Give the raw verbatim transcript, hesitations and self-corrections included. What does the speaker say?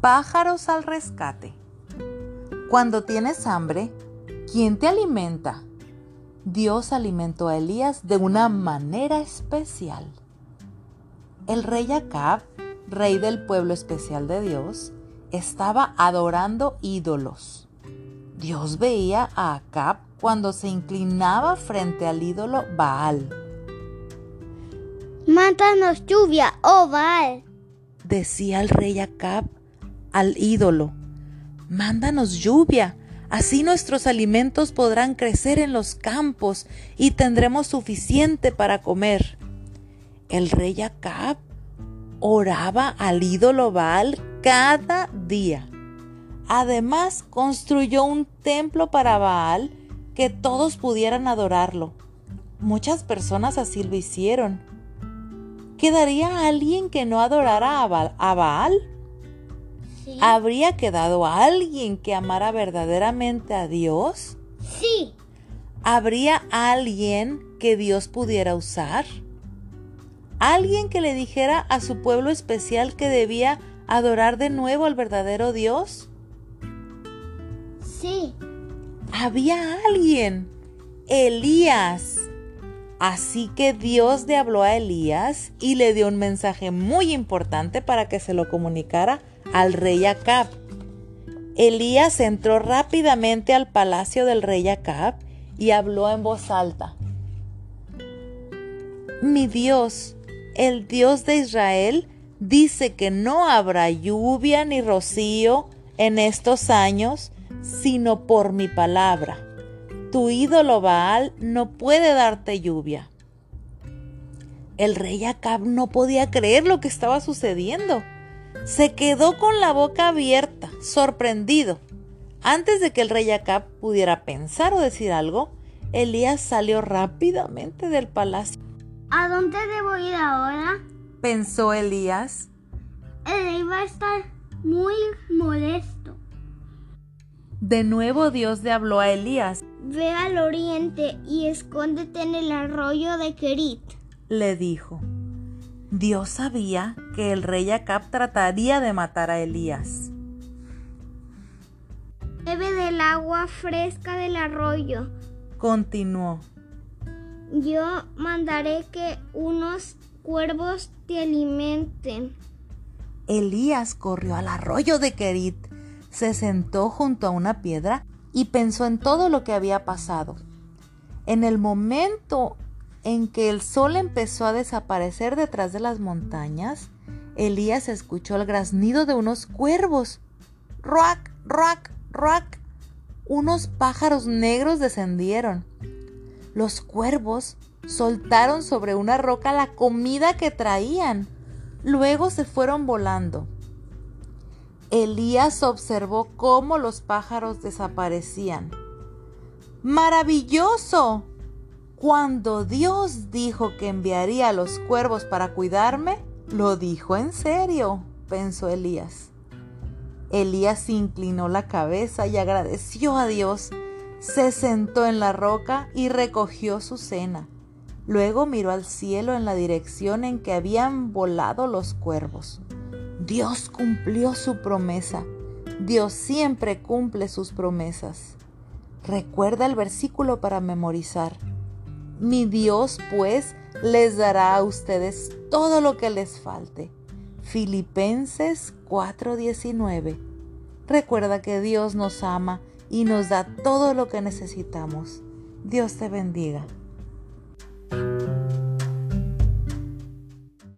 pájaros al rescate. Cuando tienes hambre, ¿quién te alimenta? Dios alimentó a Elías de una manera especial. El rey Acab, rey del pueblo especial de Dios, estaba adorando ídolos. Dios veía a Acab cuando se inclinaba frente al ídolo Baal. «Mándanos lluvia, oh Baal», decía el rey Acab al ídolo. «Mándanos lluvia, así nuestros alimentos podrán crecer en los campos y tendremos suficiente para comer». El rey Acab oraba al ídolo Baal cada día. Además, construyó un templo para Baal que todos pudieran adorarlo. Muchas personas así lo hicieron. ¿Quedaría alguien que no adorara a Baal? A Baal? Sí. ¿Habría quedado alguien que amara verdaderamente a Dios? Sí. ¿Habría alguien que Dios pudiera usar? ¿Alguien que le dijera a su pueblo especial que debía adorar de nuevo al verdadero Dios? Sí. Había alguien, Elías. Así que Dios le habló a Elías y le dio un mensaje muy importante para que se lo comunicara al rey Acab. Elías entró rápidamente al palacio del rey Acab y habló en voz alta. «Mi Dios, el Dios de Israel, dice que no habrá lluvia ni rocío en estos años, sino por mi palabra. Tu ídolo Baal no puede darte lluvia». El rey Acab no podía creer lo que estaba sucediendo. Se quedó con la boca abierta, sorprendido. Antes de que el rey Acab pudiera pensar o decir algo, Elías salió rápidamente del palacio. «¿A dónde debo ir ahora?», pensó Elías. «El rey va a estar muy molesto». De nuevo Dios le habló a Elías. «Ve al oriente y escóndete en el arroyo de Querit», le dijo. Dios sabía que el rey Acab trataría de matar a Elías. «Bebe del agua fresca del arroyo», continuó. «Yo mandaré que unos cuervos te alimenten». Elías corrió al arroyo de Querit, se sentó junto a una piedra y pensó en todo lo que había pasado. En el momento en que el sol empezó a desaparecer detrás de las montañas, Elías escuchó el graznido de unos cuervos. ¡Ruac, ruac, ruac! Unos pájaros negros descendieron. Los cuervos soltaron sobre una roca la comida que traían. Luego se fueron volando. Elías observó cómo los pájaros desaparecían. ¡Maravilloso! Cuando Dios dijo que enviaría a los cuervos para cuidarme, lo dijo en serio, pensó Elías. Elías inclinó la cabeza y agradeció a Dios. Se sentó en la roca y recogió su cena. Luego miró al cielo en la dirección en que habían volado los cuervos. Dios cumplió su promesa. Dios siempre cumple sus promesas. Recuerda el versículo para memorizar. «Mi Dios, pues, les dará a ustedes todo lo que les falte». Filipenses cuatro diecinueve. Recuerda que Dios nos ama y nos da todo lo que necesitamos. Dios te bendiga.